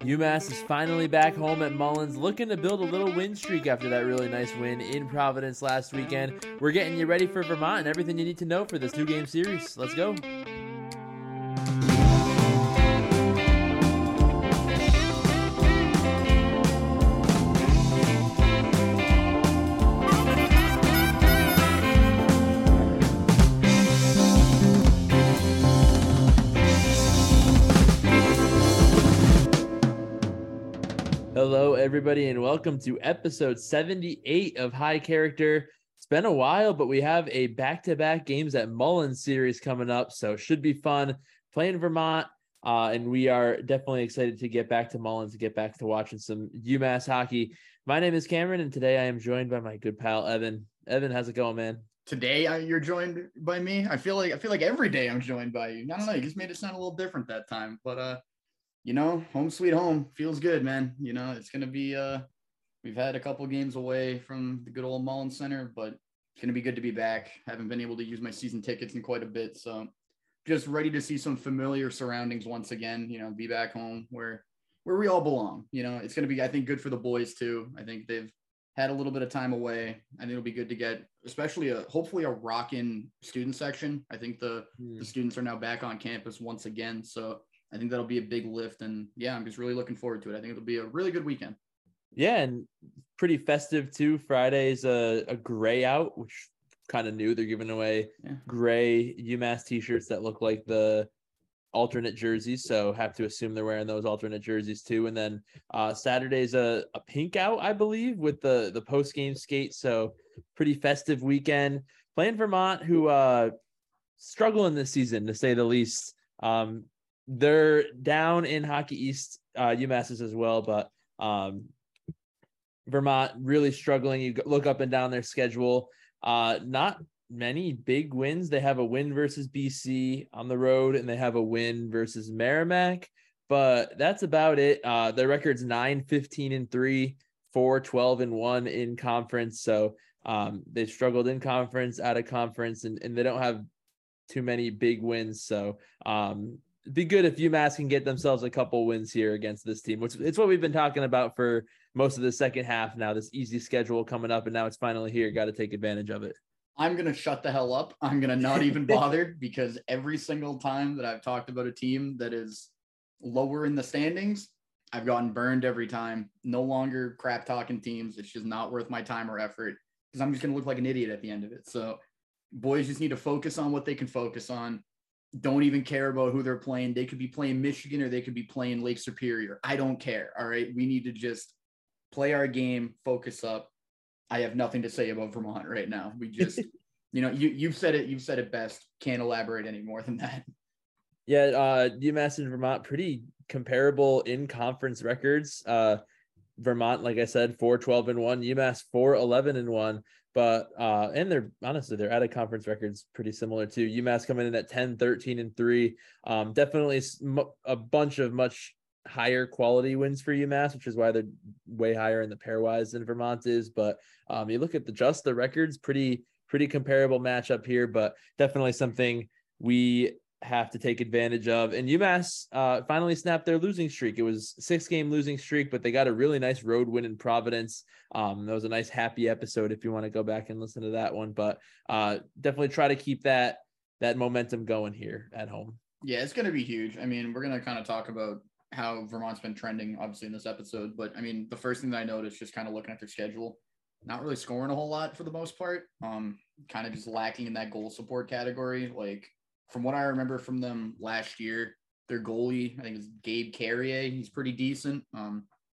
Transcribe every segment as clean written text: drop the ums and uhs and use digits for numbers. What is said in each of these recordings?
UMass is finally back home at Mullins, looking to build a little win streak after that really nice win in Providence last weekend. We're getting you ready for Vermont and everything you need to know for this two-game series. Let's go. Hello, everybody, and welcome to episode 78 of High Character. It's been a while, but we have a back-to-back games at Mullins series coming up, so it should be fun playing Vermont, and we are definitely excited to get back to Mullins, to get back to watching some UMass hockey. My name is Cameron, and today I am joined by my good pal, Evin. Evin, how's it going, man? Today you're joined by me? I feel like every day I'm joined by you. I don't know, you just made it sound a little different that time, but you know, home sweet home feels good, man. You know, it's going to be, we've had a couple games away from the good old Mullins Center, but it's going to be good to be back. Haven't been able to use my season tickets in quite a bit. So just ready to see some familiar surroundings once again, you know, be back home where we all belong. You know, it's going to be, I think, good for the boys too. I think they've had a little bit of time away. I think it'll be good to get, especially hopefully a rockin' student section. I think the students are now back on campus once again. So I think that'll be a big lift, and yeah, I'm just really looking forward to it. I think it'll be a really good weekend. Yeah, and pretty festive too. Friday's a gray out, which kind of new. They're giving away gray UMass t-shirts that look like the alternate jerseys, so have to assume they're wearing those alternate jerseys too. And then Saturday's a pink out, I believe, with the post-game skate, so pretty festive weekend. Playing Vermont, who struggling this season, to say the least. They're down in Hockey East, UMass is as well, but Vermont really struggling. You look up and down their schedule. Not many big wins. They have a win versus BC on the road, and they have a win versus Merrimack, but that's about it. Their record's 9-15-3, 4-12-1 in conference. So they struggled in conference, out of conference, and they don't have too many big wins. So it'd be good if UMass can get themselves a couple wins here against this team, which it's what we've been talking about for most of the second half now, this easy schedule coming up, and now it's finally here. Got to take advantage of it. I'm going to shut the hell up. I'm going to not even bother because every single time that I've talked about a team that is lower in the standings, I've gotten burned every time. No longer crap talking teams. It's just not worth my time or effort because I'm just going to look like an idiot at the end of it. So boys just need to focus on what they can focus on. Don't even care about who they're playing. They could be playing Michigan or they could be playing Lake Superior. I don't care. All right. We need to just play our game, focus up. I have nothing to say about Vermont right now. We just, you know, you've said it best. Can't elaborate any more than that. Yeah. UMass and Vermont, pretty comparable in conference records. Vermont, like I said, 4-12-1, UMass 4-11-1. But and they're honestly they're out of conference records pretty similar too. UMass coming in at 10-13-3, definitely a bunch of much higher quality wins for UMass, which is why they're way higher in the pairwise than Vermont is. But you look at the records, pretty comparable matchup here, but definitely something we have to take advantage of. And UMass finally snapped their losing streak. It was 6-game losing streak, but they got a really nice road win in Providence. That was a nice happy episode if you want to go back and listen to that one, but definitely try to keep that momentum going here at home. Yeah, it's going to be huge. I mean, we're going to kind of talk about how Vermont's been trending obviously in this episode, but I mean, the first thing that I noticed just kind of looking at their schedule, not really scoring a whole lot for the most part, kind of just lacking in that goal support category. Like, from what I remember from them last year, their goalie, I think it's Gabe Carrier, he's pretty decent.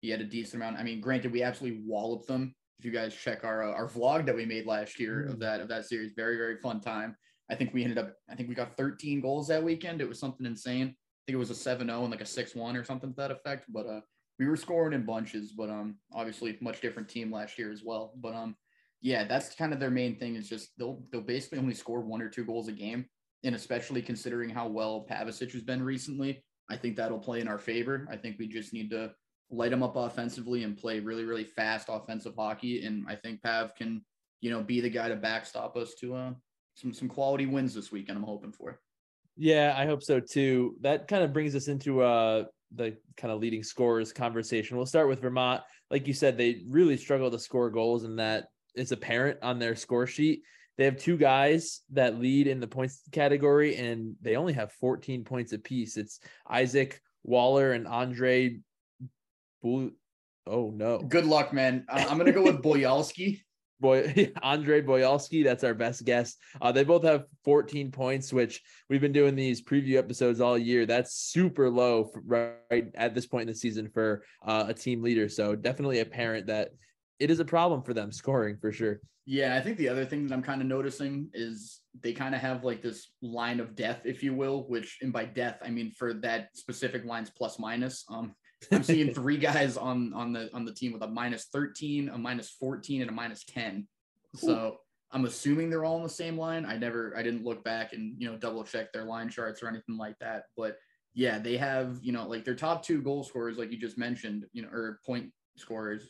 He had a decent amount. I mean, granted, we absolutely walloped them. If you guys check our vlog that we made last year of that series, very, very fun time. I think we got 13 goals that weekend. It was something insane. I think it was a 7-0 and like a 6-1 or something to that effect. But we were scoring in bunches, but obviously much different team last year as well. But yeah, that's kind of their main thing is just they'll basically only score 1 or 2 goals a game. And especially considering how well Pavisic has been recently, I think that'll play in our favor. I think we just need to light them up offensively and play really, really fast offensive hockey. And I think Pav can, you know, be the guy to backstop us to some quality wins this weekend. I'm hoping for. Yeah, I hope so too. That kind of brings us into the kind of leading scorers conversation. We'll start with Vermont. Like you said, they really struggle to score goals, and that is apparent on their score sheet. They have two guys that lead in the points category, and they only have 14 points apiece. It's Isaac Waller and Andre Good luck, man. I'm going to go with Boyalski. Andre Boyalski, that's our best guess. They both have 14 points, which we've been doing these preview episodes all year. That's super low right at this point in the season for a team leader. So definitely apparent that it is a problem for them scoring for sure. Yeah, I think the other thing that I'm kind of noticing is they kind of have like this line of death, if you will, which, and by death, I mean for that specific line's plus minus. I'm seeing three guys on the team with a minus 13, a minus 14, and a minus 10. So I'm assuming they're all on the same line. I didn't look back and, double check their line charts or anything like that. But yeah, they have, like their top two goal scorers, like you just mentioned, or point scorers,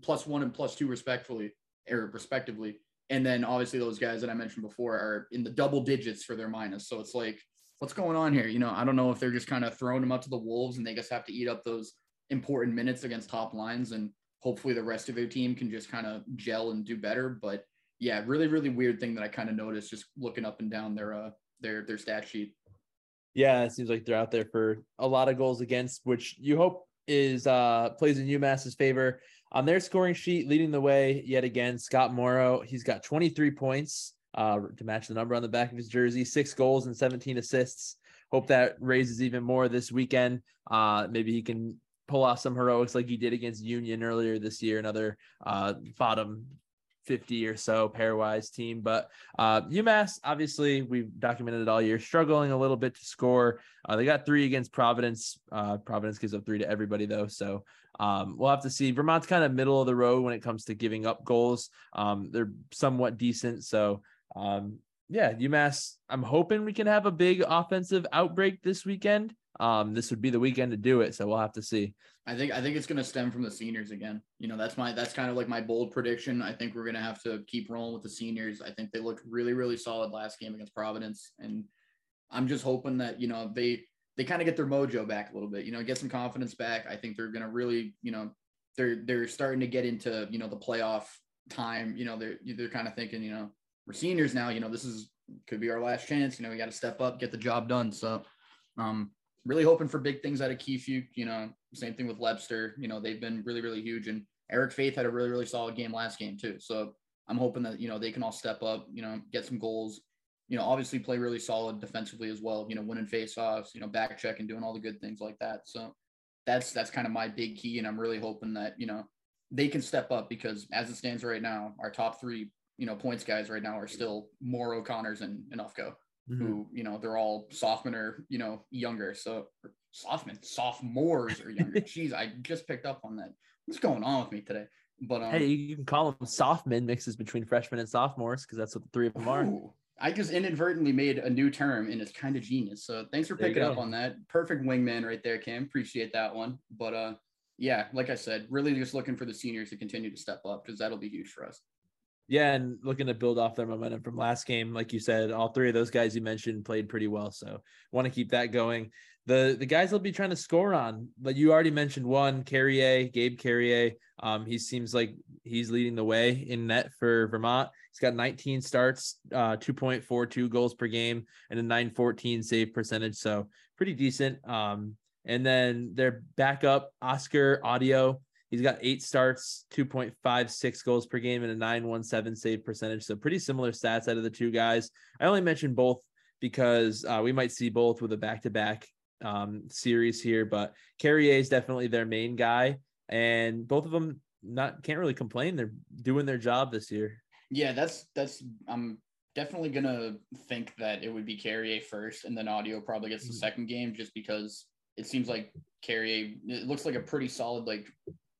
plus one and plus two respectively. And then obviously those guys that I mentioned before are in the double digits for their minus. So it's like, what's going on here? I don't know if they're just kind of throwing them up to the wolves and they just have to eat up those important minutes against top lines, and hopefully the rest of their team can just kind of gel and do better. But yeah, really, really weird thing that I kind of noticed just looking up and down their stat sheet. Yeah. It seems like they're out there for a lot of goals against, which you hope is plays in UMass's favor. On their scoring sheet, leading the way yet again, Scott Morrow. He's got 23 points. To match the number on the back of his jersey, 6 goals and 17 assists. Hope that raises even more this weekend. Maybe he can pull off some heroics like he did against Union earlier this year, another bottom 50 or so pairwise team. But UMass, obviously, we've documented it all year, struggling a little bit to score. They got 3 against Providence. Providence gives up 3 to everybody, though. So we'll have to see. Vermont's kind of middle of the road when it comes to giving up goals. They're somewhat decent. So UMass, I'm hoping we can have a big offensive outbreak this weekend. This would be the weekend to do it, so we'll have to see. I think it's going to stem from the seniors again. That's kind of like my bold prediction. I think we're going to have to keep rolling with the seniors. I think they looked really, really solid last game against Providence, and I'm just hoping that they kind of get their mojo back a little bit. Get some confidence back. I think they're going to really they're starting to get into the playoff time. They're kind of thinking we're seniors now, this could be our last chance. We got to step up, get the job done. So really hoping for big things out of Keyfuke, same thing with Webster. They've been really, really huge. And Eric Faith had a really, really solid game last game too. So I'm hoping that, they can all step up, get some goals, obviously play really solid defensively as well, winning faceoffs, back check and doing all the good things like that. So that's kind of my big key. And I'm really hoping that, they can step up, because as it stands right now, our top 3 points guys right now are still Morrow, Connors, and Ufko, mm-hmm. who, they're all sophomore, younger. So sophomores or younger. Jeez, I just picked up on that. What's going on with me today? But hey, you can call them sophmen, mixes between freshmen and sophomores, because that's what the 3 of them are. I just inadvertently made a new term, and it's kind of genius. So thanks for picking up on that. Perfect wingman right there, Cam. Appreciate that one. But yeah, like I said, really just looking for the seniors to continue to step up, because that'll be huge for us. Yeah, and looking to build off their momentum from last game. Like you said, all 3 of those guys you mentioned played pretty well, so want to keep that going. The guys they'll be trying to score on, but you already mentioned one, Gabe Carrier. He seems like he's leading the way in net for Vermont. He's got 19 starts, 2.42 goals per game, and a .914 save percentage, so pretty decent. And then their backup, Oskar Autio. He's got 8 starts, 2.56 goals per game, and a .917 save percentage. So pretty similar stats out of the 2 guys. I only mentioned both because we might see both with a back-to-back series here, but Carrier is definitely their main guy, and both of them can't really complain. They're doing their job this year. Yeah, I'm definitely going to think that it would be Carrier first, and then Autio probably gets the second game, just because it seems like Carrier, it looks like a pretty solid,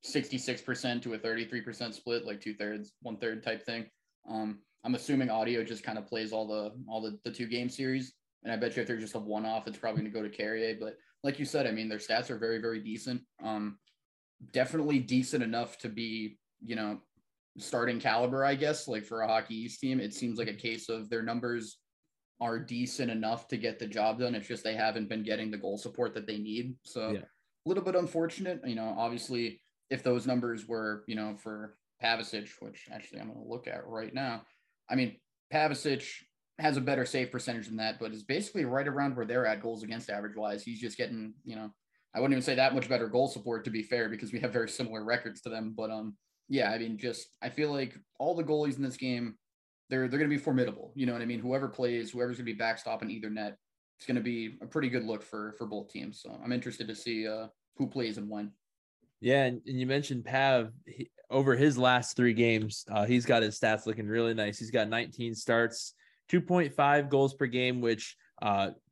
66% to a 33% split, 2/3, 1/3 type thing. I'm assuming Autio just kind of plays all the 2 game series. And I bet you if they're just a one-off, it's probably going to go to Carrier. But like you said, I mean, their stats are very, very decent. Definitely decent enough to be, starting caliber, I guess, for a Hockey East team. It seems like a case of their numbers are decent enough to get the job done. It's just they haven't been getting the goal support that they need. So a little bit unfortunate. You know, obviously, if those numbers were, you know, for Pavisic, which actually I'm going to look at right now. I mean, Pavisic has a better save percentage than that, but is basically right around where they're at goals against average wise. He's just getting, you know, I wouldn't even say that much better goal support, to be fair, because we have very similar records to them. But yeah, I mean, just I feel like all the goalies in this game, they're going to be formidable. You know what I mean? Whoever plays, whoever's going to be backstop in either net, it's going to be a pretty good look for both teams. So I'm interested to see who plays and when. Yeah, and you mentioned Pav. Over his last three games, he's got his stats looking really nice. He's got 19 starts, 2.5 goals per game, which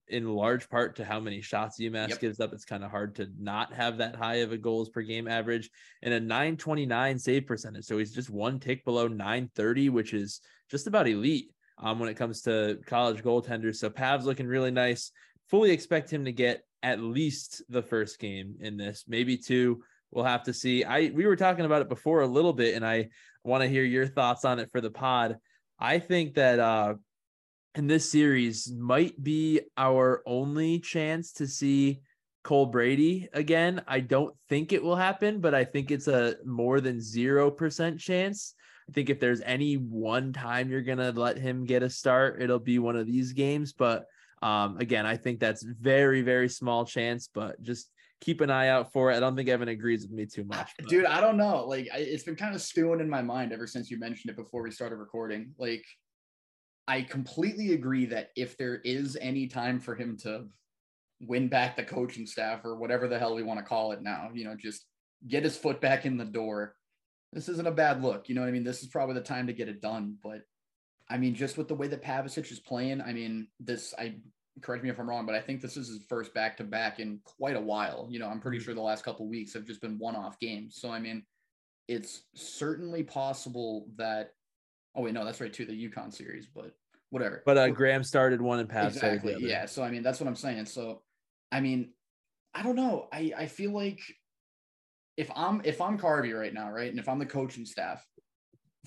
in large part to how many shots UMass gives up, it's kind of hard to not have that high of a goals per game average, and a 929 save percentage. So he's just one tick below 930, which is just about elite when it comes to college goaltenders. So Pav's looking really nice. Fully expect him to get at least the first game in this, maybe two. We'll have to see. We were talking about it before a little bit, and I want to hear your thoughts on it for the pod. I think that in this series might be our only chance to see Cole Brady again. I don't think it will happen, but I think it's a more than 0% chance. I think if there's any one time you're going to let him get a start, it'll be one of these games. But again, I think that's very, very small chance, but just keep an eye out for it. I don't think Evin agrees with me too much. But. Dude, I don't know. Like, it's been kind of stewing in my mind ever since you mentioned it before we started recording. Like, I completely agree that if there is any time for him to win back the coaching staff or whatever the hell we want to call it now, you know, just get his foot back in the door. This isn't a bad look. You know what I mean? This is probably the time to get it done. But, I mean, just with the way that Pavisic is playing, I mean, correct me if I'm wrong, but I think this is his first back-to-back in quite a while. You know, I'm pretty sure the last couple of weeks have just been one-off games. So, I mean, it's certainly possible that – oh, wait, no, that's right, too, the UConn series, but whatever. But Graham started one and Pav started the other. Yeah, so, I mean, that's what I'm saying. So, I mean, I don't know. I feel like if I'm Carvey right now, right, and if I'm the coaching staff,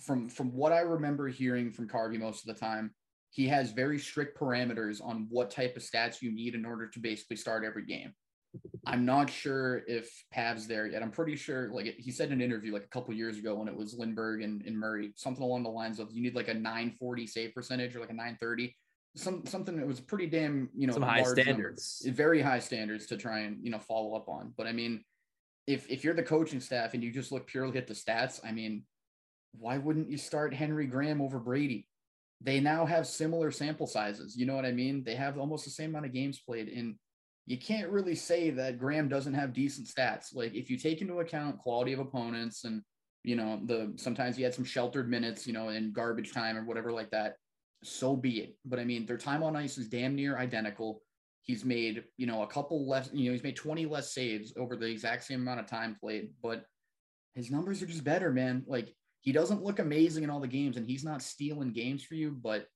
from what I remember hearing from Carvey most of the time, he has very strict parameters on what type of stats you need in order to basically start every game. I'm not sure if Pav's there yet. I'm pretty sure, like he said in an interview like a couple years ago when it was Lindbergh and Murray, something along the lines of you need like a 940 save percentage or like a 930, something that was pretty damn, you know, some high standards, very high standards to try and, you know, follow up on. But I mean, if you're the coaching staff and you just look purely at the stats, I mean, why wouldn't you start Henry Graham over Brady? They now have similar sample sizes. You know what I mean? They have almost the same amount of games played. And you can't really say that Graham doesn't have decent stats. Like if you take into account quality of opponents and, you know, sometimes he had some sheltered minutes, you know, in garbage time or whatever like that, so be it. But I mean, their time on ice is damn near identical. He's made, you know, a couple less, you know, he's made 20 less saves over the exact same amount of time played, but his numbers are just better, man. Like, he doesn't look amazing in all the games and he's not stealing games for you, but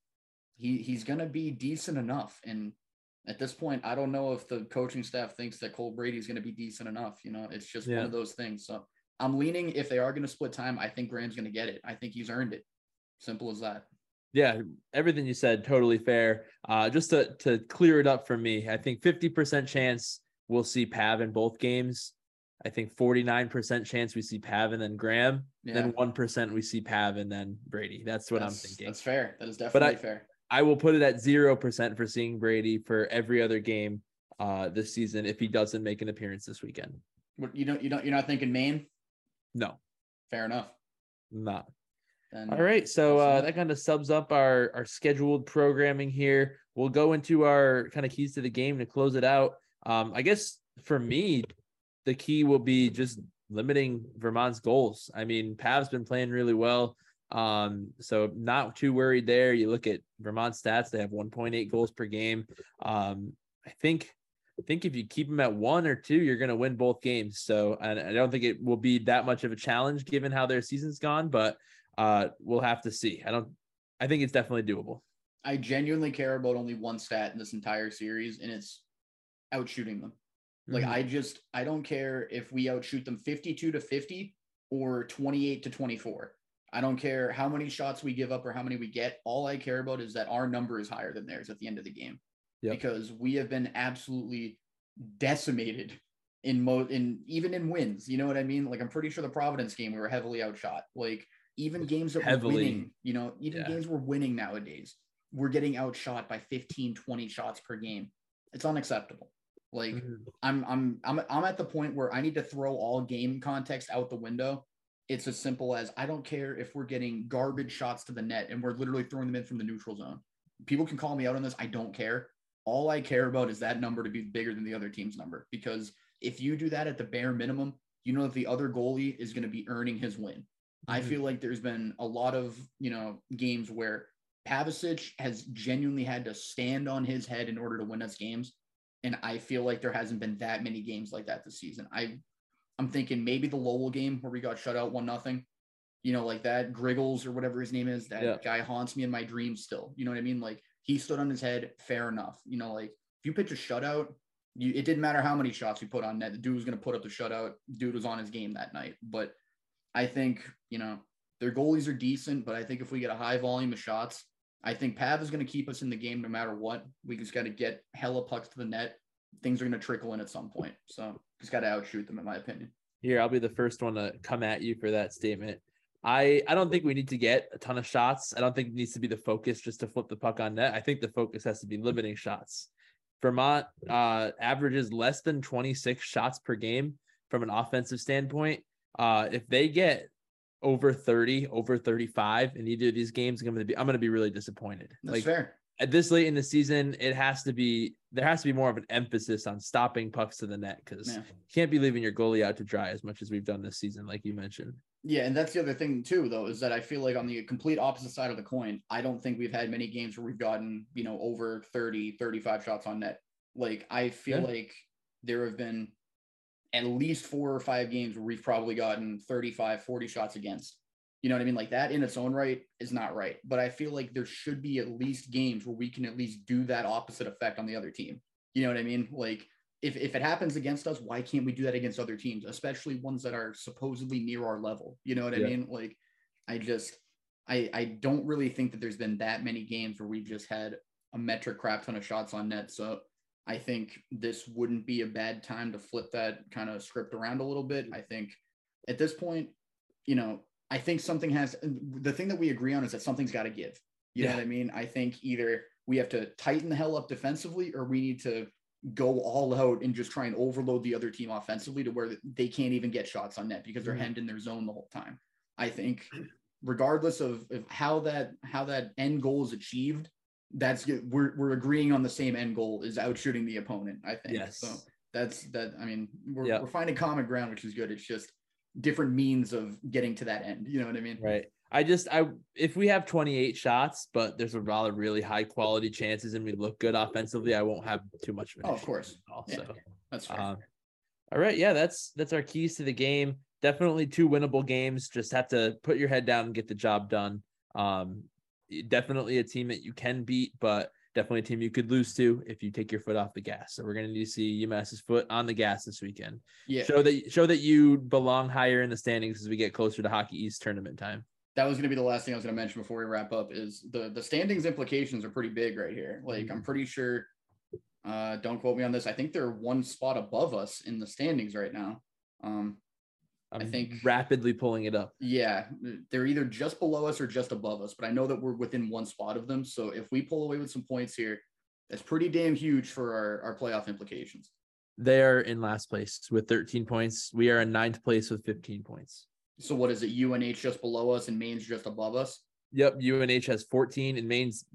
he's going to be decent enough. And at this point, I don't know if the coaching staff thinks that Cole Brady is going to be decent enough. You know, it's just one of those things. So I'm leaning, if they are going to split time, I think Graham's going to get it. I think he's earned it. Simple as that. Yeah, everything you said, totally fair. Just to clear it up for me, I think 50% chance we'll see Pav in both games. I think 49% chance we see Pav and then Graham, then 1% we see Pav and then Brady. That's what I'm thinking. That's fair. That is definitely fair. I will put it at 0% for seeing Brady for every other game this season if he doesn't make an appearance this weekend. You're not thinking Maine? No. Fair enough. Not. Then all right. So that kind of subs up our scheduled programming here. We'll go into our kind of keys to the game to close it out. I guess for me, the key will be just limiting Vermont's goals. I mean, Pav's been playing really well, so not too worried there. You look at Vermont's stats; they have 1.8 goals per game. I think if you keep them at one or two, you're going to win both games. So, and I don't think it will be that much of a challenge given how their season's gone, but we'll have to see. I think it's definitely doable. I genuinely care about only one stat in this entire series, and it's outshooting them. Like, I don't care if we outshoot them 52-50 or 28-24. I don't care how many shots we give up or how many we get. All I care about is that our number is higher than theirs at the end of the game. Yep. Because we have been absolutely decimated even in wins. You know what I mean? Like, I'm pretty sure the Providence game, we were heavily outshot. Like, even games that we're winning, games we're winning nowadays, we're getting outshot by 15, 20 shots per game. It's unacceptable. Like, I'm at the point where I need to throw all game context out the window. It's as simple as, I don't care if we're getting garbage shots to the net and we're literally throwing them in from the neutral zone. People can call me out on this. I don't care. All I care about is that number to be bigger than the other team's number, because if you do that at the bare minimum, you know that the other goalie is going to be earning his win. Mm-hmm. I feel like there's been a lot of, games where Pavisic has genuinely had to stand on his head in order to win us games. And I feel like there hasn't been that many games like that this season. I'm thinking maybe the Lowell game where we got shut out 1-0, like that Griggles or whatever his name is, that guy haunts me in my dreams still. You know what I mean? Like, he stood on his head. Fair enough. Like, if you pitch a shutout, it didn't matter how many shots you put on net. The dude was going to put up the shutout. Dude was on his game that night. But I think, their goalies are decent, but I think if we get a high volume of shots, I think Pav is going to keep us in the game no matter what. We just got to get hella pucks to the net. Things are going to trickle in at some point. So just got to outshoot them, in my opinion. Here, I'll be the first one to come at you for that statement. I don't think we need to get a ton of shots. I don't think it needs to be the focus just to flip the puck on net. I think the focus has to be limiting shots. Vermont averages less than 26 shots per game from an offensive standpoint. If they get over 30, over 35 in either of these games, I'm going to be really disappointed. That's fair. At this late in the season, there has to be more of an emphasis on stopping pucks to the net, because you can't be leaving your goalie out to dry as much as we've done this season, like you mentioned. Yeah, and that's the other thing too, though, is that I feel like on the complete opposite side of the coin, I don't think we've had many games where we've gotten, over 30, 35 shots on net. Like, I feel like there have been at least 4 or 5 games where we've probably gotten 35, 40 shots against. You know what I mean? Like, that in its own right is not right. But I feel like there should be at least games where we can at least do that opposite effect on the other team. You know what I mean? Like, if it happens against us, why can't we do that against other teams, especially ones that are supposedly near our level? You know what I mean? Like, I don't really think that there's been that many games where we've just had a metric crap ton of shots on net. So I think this wouldn't be a bad time to flip that kind of script around a little bit. I think at this point, I think the thing that we agree on is that something's got to give. You know what I mean? I think either we have to tighten the hell up defensively, or we need to go all out and just try and overload the other team offensively to where they can't even get shots on net because they're hemmed in their zone the whole time. I think regardless of how that end goal is achieved, that's we're agreeing on the same end goal is out shooting the opponent. I think so. We're finding common ground, which is good. It's just different means of getting to that end. You know what I mean? Right. If we have 28 shots, but there's a lot of really high quality chances and we look good offensively, I won't have too much of an issue. Oh, of course. Also, that's fair. All right. Yeah. That's our keys to the game. Definitely 2 winnable games. Just have to put your head down and get the job done. Definitely a team that you can beat, but definitely a team you could lose to if you take your foot off the gas. So we're going to need to see UMass's foot on the gas this weekend. Yeah. Show that you belong higher in the standings as we get closer to Hockey East tournament time. That was going to be the last thing I was going to mention before we wrap up, is the standings implications are pretty big right here. Like, I'm pretty sure, don't quote me on this, I think they're 1 spot above us in the standings right now. I think rapidly pulling it up. Yeah. They're either just below us or just above us, but I know that we're within 1 spot of them. So if we pull away with some points here, that's pretty damn huge for our playoff implications. They are in last place with 13 points. We are in 9th place with 15 points. So what is it? UNH just below us and Maine's just above us? Yep. UNH has 14 and Maine's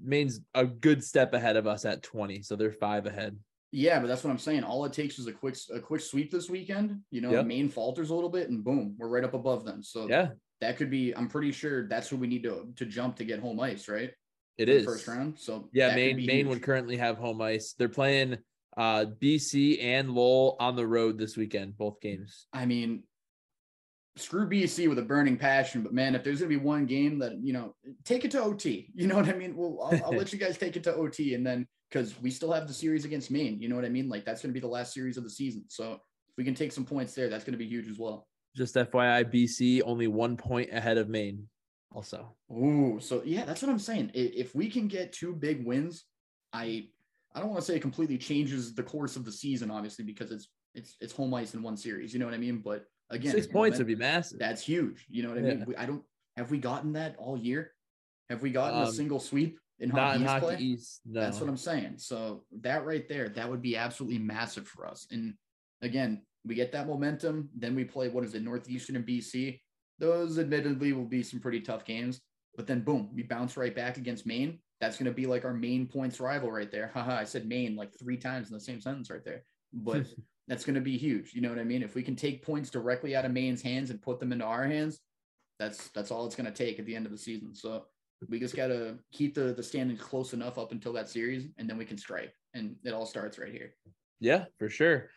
a good step ahead of us at 20. So they're 5 ahead. Yeah, but that's what I'm saying. All it takes is a quick sweep this weekend. Maine falters a little bit and boom, we're right up above them. So that could be, I'm pretty sure that's who we need to jump to get home ice, right? It is. First round. So yeah, Maine would currently have home ice. They're playing BC and Lowell on the road this weekend, both games. I mean, screw BC with a burning passion, but man, if there's gonna be one game that take it to OT, you know what I mean? Well, I'll let you guys take it to OT, and then because we still have the series against Maine, you know what I mean? Like, that's gonna be the last series of the season, so if we can take some points there, that's gonna be huge as well. Just FYI, BC only 1 point ahead of Maine. also. Ooh, so yeah, that's what I'm saying. If we can get two big wins, I don't want to say it completely changes the course of the season, obviously, because it's home ice in one series. You know what I mean? But again, 6 points would be massive. That's huge. You know what I mean? Have we gotten that all year? Have we gotten a single sweep in Hockey East play? No. That's what I'm saying. So that right there, that would be absolutely massive for us. And again, we get that momentum. Then we play, Northeastern and BC. Those admittedly will be some pretty tough games. But then, boom, we bounce right back against Maine. That's going to be like our main points rival right there. Haha, I said Maine like three times in the same sentence right there. But that's going to be huge. You know what I mean? If we can take points directly out of Maine's hands and put them into our hands, that's all it's going to take at the end of the season. So we just got to keep the standings close enough up until that series, and then we can strike. And it all starts right here. Yeah, for sure.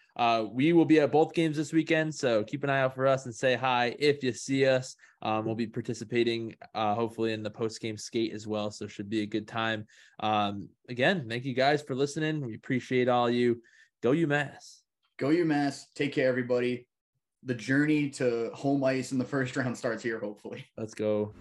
We will be at both games this weekend, so keep an eye out for us and say hi if you see us. We'll be participating, hopefully, in the post-game skate as well, so should be a good time. Again, thank you guys for listening. We appreciate all you. Go UMass. Go UMass. Take care, everybody. The journey to home ice in the first round starts here, hopefully. Let's go.